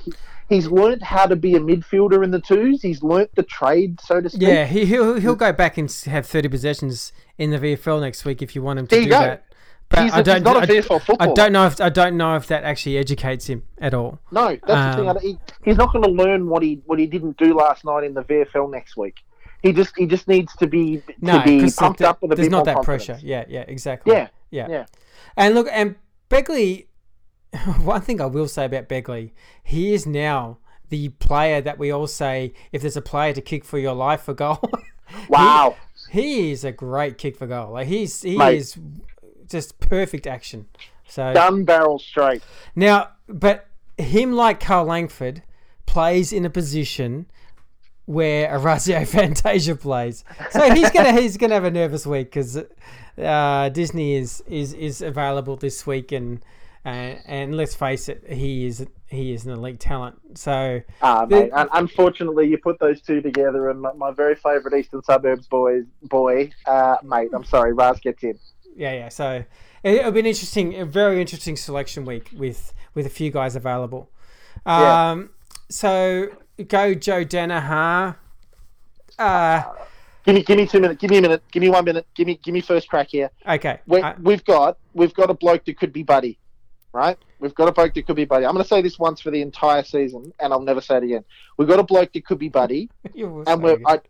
He's learnt how to be a midfielder in the twos. He's learnt the trade, so to speak. Yeah, he'll go back and have 30 possessions in the VFL next week if you want him to do that. But I don't know if that actually educates him at all. No, that's the thing. He's not going to learn what he didn't do last night in the VFL next week. He just needs to be pumped up with a bit more confidence. There's not that pressure. Yeah, exactly. Yeah. And look, and Begley. One thing I will say about Begley, he is now the player that we all say, if there's a player to kick for your life for goal. Wow. He is a great kick for goal. Like he is. Just perfect action. So dumb barrel straight. Now, but him, like Kyle Langford, plays in a position where Orazio Fantasia plays. So he's gonna have a nervous week because Disney is available this week, and let's face it, he is an elite talent. So mate, unfortunately, you put those two together, and my very favourite Eastern Suburbs boy, mate. I'm sorry, Raz gets in. Yeah. So it'll be an interesting, a very interesting selection week with a few guys available. So go Joe Danaher. Give me 2 minutes. Give me a minute. Give me 1 minute. Give me first crack here. Okay. We've got a bloke that could be Buddy, right? We've got a bloke that could be Buddy. I'm going to say this once for the entire season, and I'll never say it again. We've got a bloke that could be Buddy, and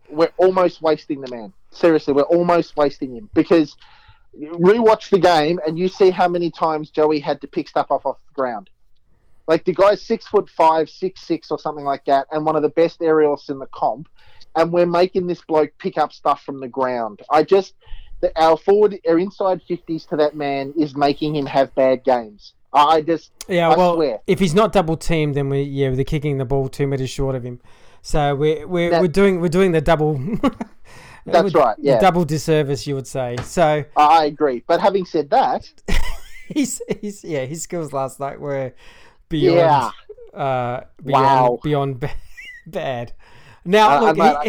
we're almost wasting the man. Seriously, we're almost wasting him because. Rewatch the game and you see how many times Joey had to pick stuff off the ground. Like, the guy's 6'5", 6'6", or something like that, and one of the best aerialists in the comp, and we're making this bloke pick up stuff from the ground. Our inside 50s to that man is making him have bad games. I swear. If he's not double teamed, then we're kicking the ball 2 meters short of him. So we're doing the double. That's right, yeah. Double disservice, you would say. So I agree. But having said that, his skills last night were beyond bad. Now look,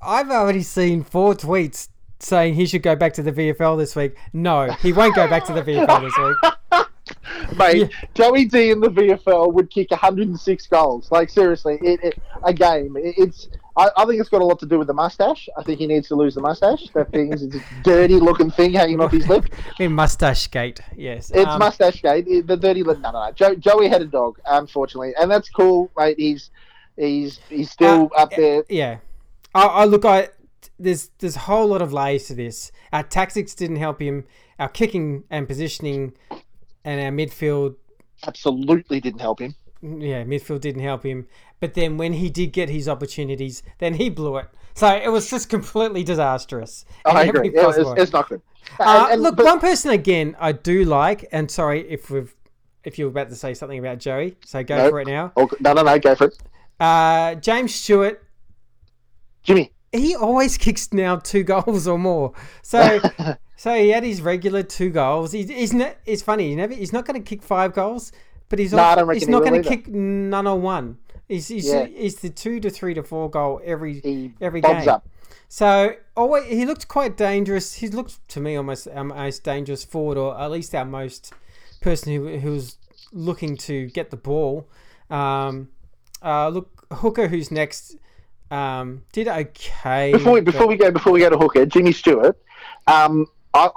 I've already seen 4 tweets saying he should go back to the VFL this week. No, he won't go back to the VFL this week. Mate, yeah. Joey D in the VFL would kick 106 goals. Like, seriously, I think it's got a lot to do with the mustache. I think he needs to lose the mustache. That thing is a dirty-looking thing hanging off his lip. In mustache gate, yes. It's mustache gate. The dirty lip. No. Joey had a dog, unfortunately, and that's cool, mate. He's still up there. Yeah. There's a whole lot of layers to this. Our tactics didn't help him. Our kicking and positioning. And our midfield absolutely didn't help him. Yeah, midfield didn't help him. But then when he did get his opportunities, then he blew it. So it was just completely disastrous. I agree. It's not good. One person again I do like, and sorry if we've if you're about to say something about Joey. So go for it now. No, go for it. James Stewart. Jimmy. He always kicks now 2 goals or more. So he had his regular 2 goals. It's funny. He's not going to kick 5 goals, but he's not going to kick none or one. He's the 2 to 3 to 4 goal every game. Up. So he looked quite dangerous. He looked to me almost our most dangerous forward, or at least our most person who was looking to get the ball. Look, Hooker, who's next, did okay. Before we go to Hooker, Jimmy Stewart, I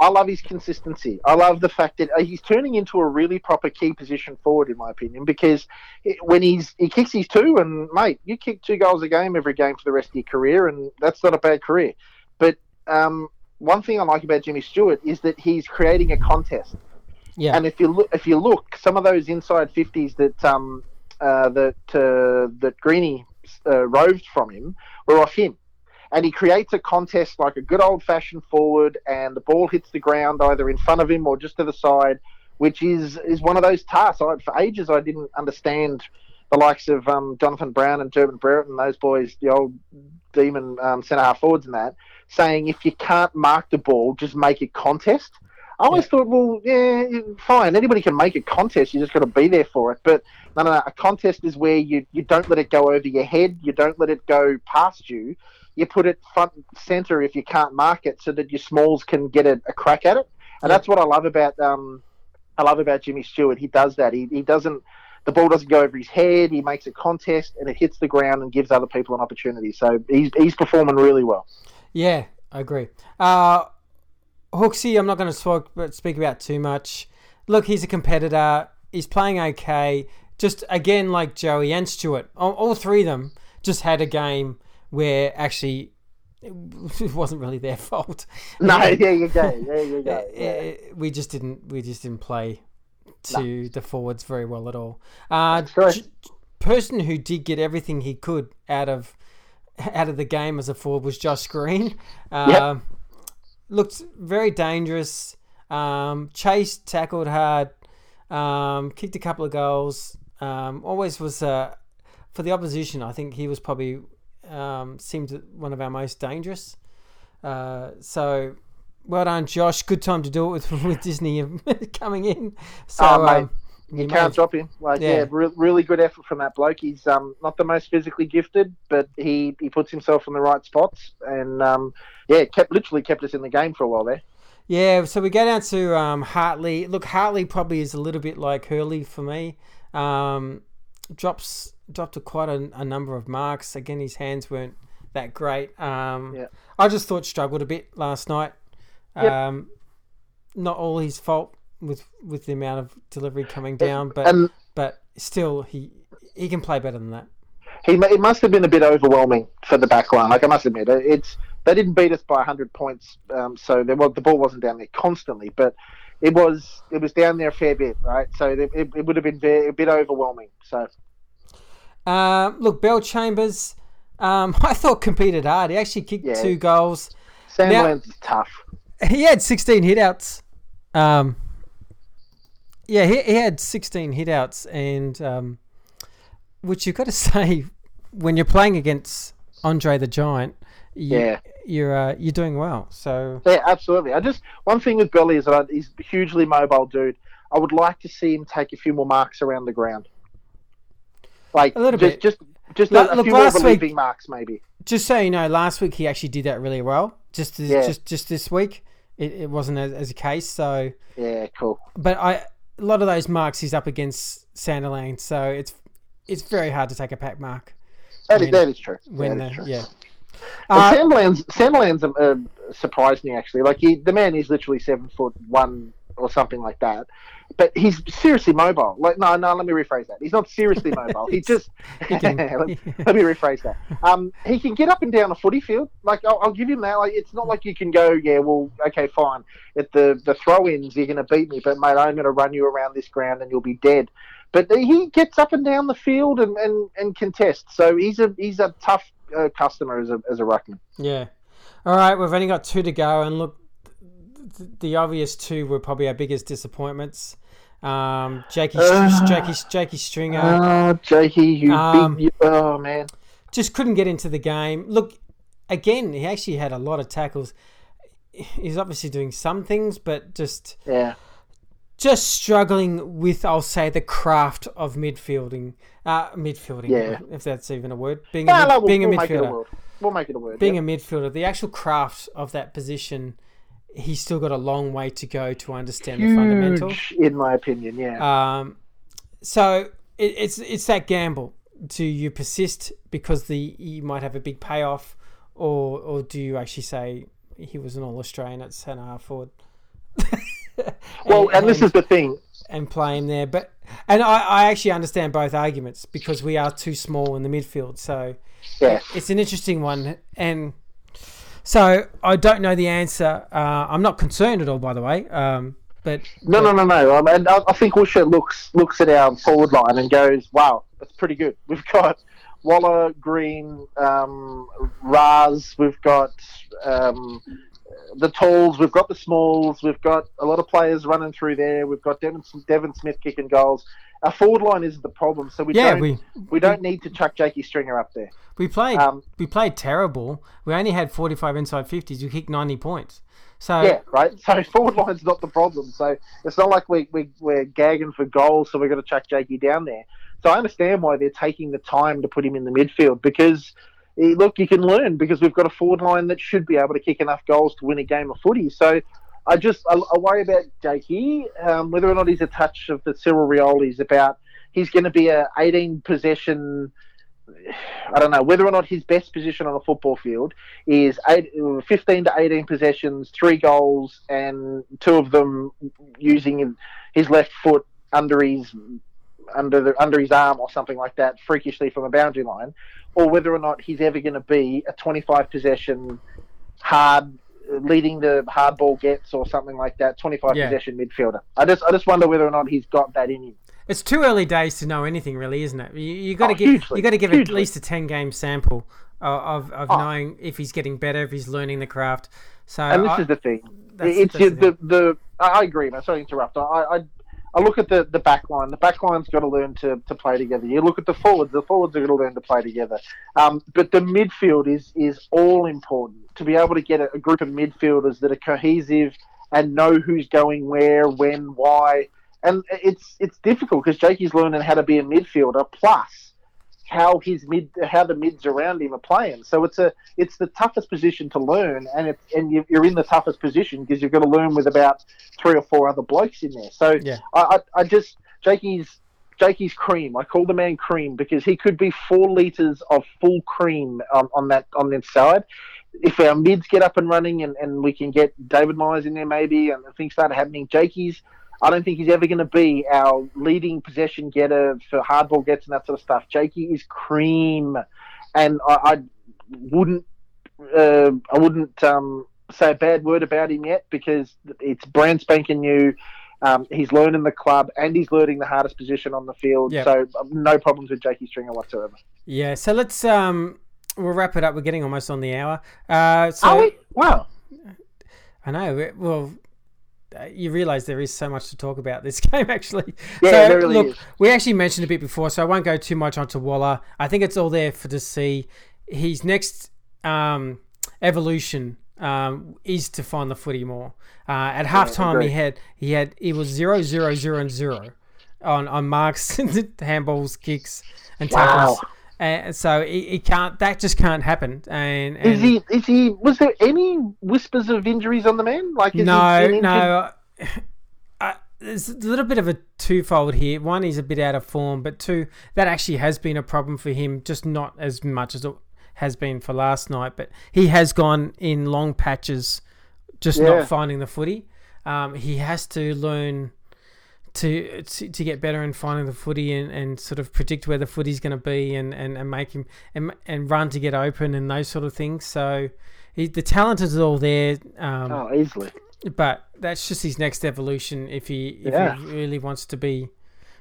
love his consistency. I love the fact that he's turning into a really proper key position forward, in my opinion, because when he kicks his 2, and mate, you kick 2 goals a game every game for the rest of your career, and that's not a bad career. But one thing I like about Jimmy Stewart is that he's creating a contest. Yeah. And if you look, some of those inside 50s that Greeny roved from him were off him. And he creates a contest like a good old-fashioned forward, and the ball hits the ground either in front of him or just to the side, which is one of those tasks. For ages, I didn't understand the likes of Jonathan Brown and Durbin Brereton and those boys, the old demon centre-half forwards and that, saying if you can't mark the ball, just make a contest. I always thought, well, yeah, fine. Anybody can make a contest. You just got to be there for it. But no. A contest is where you don't let it go over your head. You don't let it go past you. You put it front and centre if you can't mark it, so that your smalls can get a crack at it. And that's what I love about Jimmy Stewart. He does that. He doesn't. The ball doesn't go over his head. He makes a contest and it hits the ground and gives other people an opportunity. So he's performing really well. Yeah, I agree. Hooksy, I'm not going to speak about too much. Look, he's a competitor. He's playing okay. Just, again, like Joey and Stewart, all three of them just had a game where actually it wasn't really their fault. No, there you go. Yeah. We just didn't play to the forwards very well at all. Person who did get everything he could out of the game as a forward was Josh Green. Yep. Looked very dangerous, chased, tackled hard, kicked a couple of goals, always was, for the opposition, I think he was probably, seemed one of our most dangerous. So, well done, Josh. Good time to do it with Disney coming in. So, you can't drop him. Really good effort from that bloke. He's not the most physically gifted, but he puts himself in the right spots, and kept us in the game for a while there. Yeah, so we go down to Hartley. Look, Hartley probably is a little bit like Hurley for me. Dropped quite a number of marks. Again, his hands weren't that great. I just thought struggled a bit last night. Not all his fault. With the amount of delivery coming down, but still he can play better than that. It must have been a bit overwhelming for the back line. Like, I must admit, they didn't beat us by 100 points, so the ball wasn't down there constantly, but it was down there a fair bit, right? So it would have been a bit overwhelming. So, look, Bell Chambers, I thought competed hard. He actually kicked 2 goals. Sandland's tough. He had 16 hitouts. He had 16 hitouts, and which you've got to say, when you're playing against Andre the Giant, you're doing well. So yeah, absolutely. One thing with Begley is that he's a hugely mobile dude. I would like to see him take a few more marks around the ground, like a little bit. A few more relieving marks, maybe. Just so you know, last week he actually did that really well. Just this week, it wasn't as a case. So yeah, cool. But a lot of those marks he's up against Sanderland, so it's very hard to take a pack mark. That is true. Sanderland's surprised me, actually. Like, the man is literally 7'1" or something like that, but he's seriously mobile. Like, no, let me rephrase that. He's not seriously mobile. Let me rephrase that. He can get up and down a footy field. Like, I'll give him that. Like, it's not like you can go, yeah, well, okay, fine. At the throw-ins, you're going to beat me, but mate, I'm going to run you around this ground and you'll be dead. But he gets up and down the field and contests. So he's a tough customer as a ruckman. Yeah. All right, we've only got 2 to go, and look, the obvious 2 were probably our biggest disappointments. Jakey Stringer. Jakey, oh man, just couldn't get into the game. Look, again, he actually had a lot of tackles. He's obviously doing some things, but just struggling with, I'll say, the craft of midfielding. If that's even a word. We'll make it a word. Being a midfielder, the actual craft of that position, he's still got a long way to go to understand the fundamentals. In my opinion, yeah. So it's that gamble. Do you persist because you might have a big payoff, or do you actually say he was an All-Australian at centre-half forward? and this is the thing. And play him there. And I actually understand both arguments because we are too small in the midfield. So it's an interesting one. And so I don't know the answer. I'm not concerned at all, by the way. No. I think Woosha looks at our forward line and goes, wow, that's pretty good. We've got Waller, Green, Raz. We've got the talls. We've got the smalls. We've got a lot of players running through there. We've got Devin Smith kicking goals. Our forward line isn't the problem, so we don't need to chuck Jakey Stringer up there. We played terrible. We only had 45 inside 50s. We kicked 90 points. So So forward line's not the problem. So it's not like we're gagging for goals, so we're going to chuck Jakey down there. So I understand why they're taking the time to put him in the midfield because, look, you can learn because we've got a forward line that should be able to kick enough goals to win a game of footy. So I worry about Jakey, whether or not he's a touch of the Cyril Rioli's about he's going to be a 18-possession, I don't know, whether or not his best position on a football field is 15 to 18 possessions, 3 goals, and 2 of them using his left foot under his arm or something like that, freakishly from a boundary line, or whether or not he's ever going to be a 25 possession hard leading the hard ball gets or something like that, 25 possession midfielder. I just wonder whether or not he's got that in him. It's too early days to know anything, really, isn't it? You got to give at least a 10-game sample of knowing if he's getting better, if he's learning the craft. So and this is the thing. I agree, man. Sorry to interrupt. I look at the back line. The back line's got to learn to play together. You look at the forwards. The forwards are going to learn to play together. But the midfield is all important. To be able to get a group of midfielders that are cohesive and know who's going where, when, why. And it's difficult because Jakey's learning how to be a midfielder plus how the mids around him are playing. So it's the toughest position to learn, and you're in the toughest position because you've got to learn with about 3 or 4 other blokes in there. So I just Jakey's cream. I call the man cream because he could be 4 litres of full cream on that side. If our mids get up and running and we can get David Myers in there maybe and things start happening, I don't think he's ever going to be our leading possession getter for hardball gets and that sort of stuff. Jakey is cream, and I wouldn't say a bad word about him yet because it's brand spanking new. He's learning the club and he's learning the hardest position on the field, so no problems with Jakey Stringer whatsoever. Yeah, so let's we'll wrap it up. We're getting almost on the hour. Are we? Wow. I know. Well, you realise there is so much to talk about this game, actually. Yeah, so, really look, is. We actually mentioned a bit before, so I won't go too much onto Waller. I think it's all there for to see. His next evolution is to find the footy more. At halftime, he was 0-0-0-0 on marks, handballs, kicks, and tackles. Wow. So it can't. That just can't happen. And Is he? Was there any whispers of injuries on the man? No. There's a little bit of a twofold here. One, he's a bit out of form, but two, that actually has been a problem for him. Just not as much as it has been for last night. But he has gone in long patches, just not finding the footy. He has to learn to get better in finding the footy and sort of predict where the footy's going to be and make him and run to get open and those sort of things. So the talent is all there. Easily. But that's just his next evolution if he really wants to be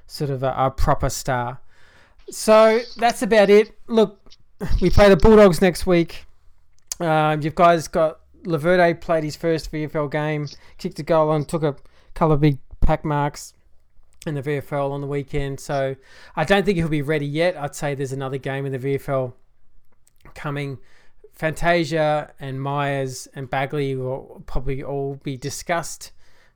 sort of a proper star. So that's about it. Look, we play the Bulldogs next week. You guys got Laverde played his first VFL game, kicked a goal and took a couple of big pack marks. in the VFL on the weekend. So I don't think he'll be ready yet. I'd say there's another game in the VFL coming. Fantasia and Myers and Begley will probably all be discussed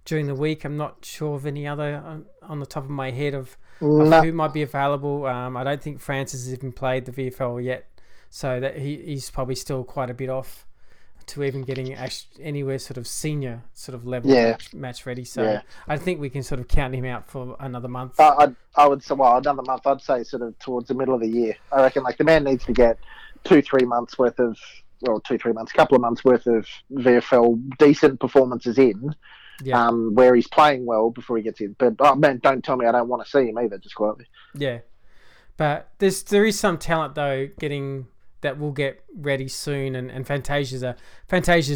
during the week. I'm not sure of any other on the top of my head of who might be available. I don't think Francis has even played the VFL yet, so that he's probably still quite a bit off to even getting anywhere sort of senior sort of level match ready. So I think we can sort of count him out for another month. Another month, I'd say sort of towards the middle of the year. I reckon like the man needs to get a couple of months worth of VFL decent performances in. Yeah. Where he's playing well before he gets in. But, oh man, don't tell me I don't want to see him either, just quietly. Yeah. But there is some talent, though, that will get ready soon. And Fantasia's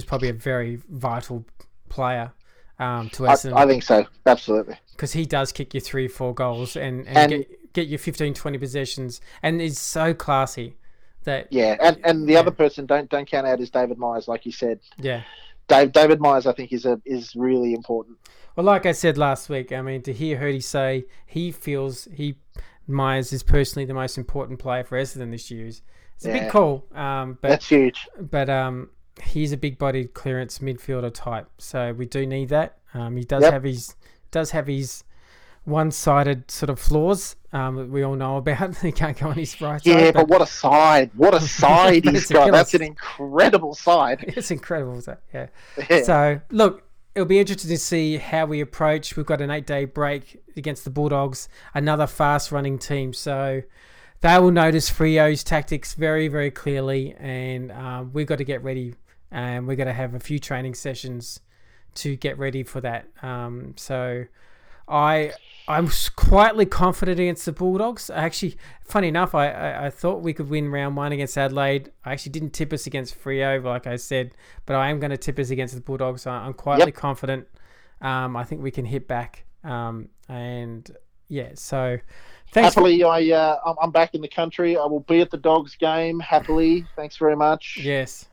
probably a very vital player to Essendon. I think so, absolutely. Because he does kick you 3-4 goals and get you 15-20 possessions. And is so classy. And the other person, don't count out, is David Myers, like you said. Yeah. David Myers, I think, is really important. Well, like I said last week, I mean, to hear Hurley say he feels Myers is personally the most important player for Essendon this year, it's a big call. But that's huge. But he's a big-bodied clearance midfielder type, so we do need that. He does have his one-sided sort of flaws that we all know about. He can't go on his right side. Yeah, but what a side. What a side he's got. That's an incredible side. It's incredible, yeah. So, look, it'll be interesting to see how we approach. We've got an 8-day break against the Bulldogs, another fast-running team. So they will notice Freo's tactics very, very clearly, and we've got to get ready, and we're going to have a few training sessions to get ready for that. So I'm quietly confident against the Bulldogs. Actually, funny enough, I thought we could win round one against Adelaide. I actually didn't tip us against Freo, like I said, but I am going to tip us against the Bulldogs. I'm quietly confident. I think we can hit back. So thanks. Happily, I'm back in the country. I will be at the Dogs game, happily. Thanks very much. Yes.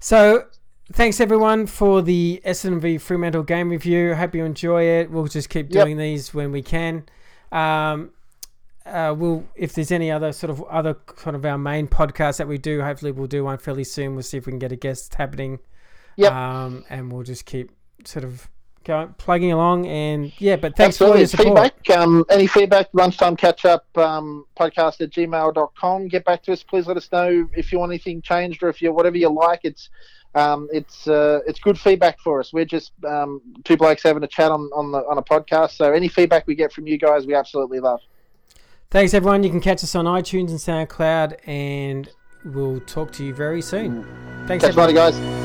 So thanks, everyone, for the Essendon v Fremantle game review. I hope you enjoy it. We'll just keep doing these when we can. If there's any other our main podcast that we do, hopefully we'll do one fairly soon. We'll see if we can get a guest happening. And we'll just keep sort of going, plugging along. And, but thanks for all your support. Feedback, any feedback, lunchtime catch-up, podcast@gmail.com. Get back to us. Please let us know if you want anything changed or if you whatever you like. It's good feedback for us. We're just two blokes having a chat on a podcast. So any feedback we get from you guys, we absolutely love. Thanks, everyone. You can catch us on iTunes and SoundCloud, and we'll talk to you very soon. Thanks, everybody, guys.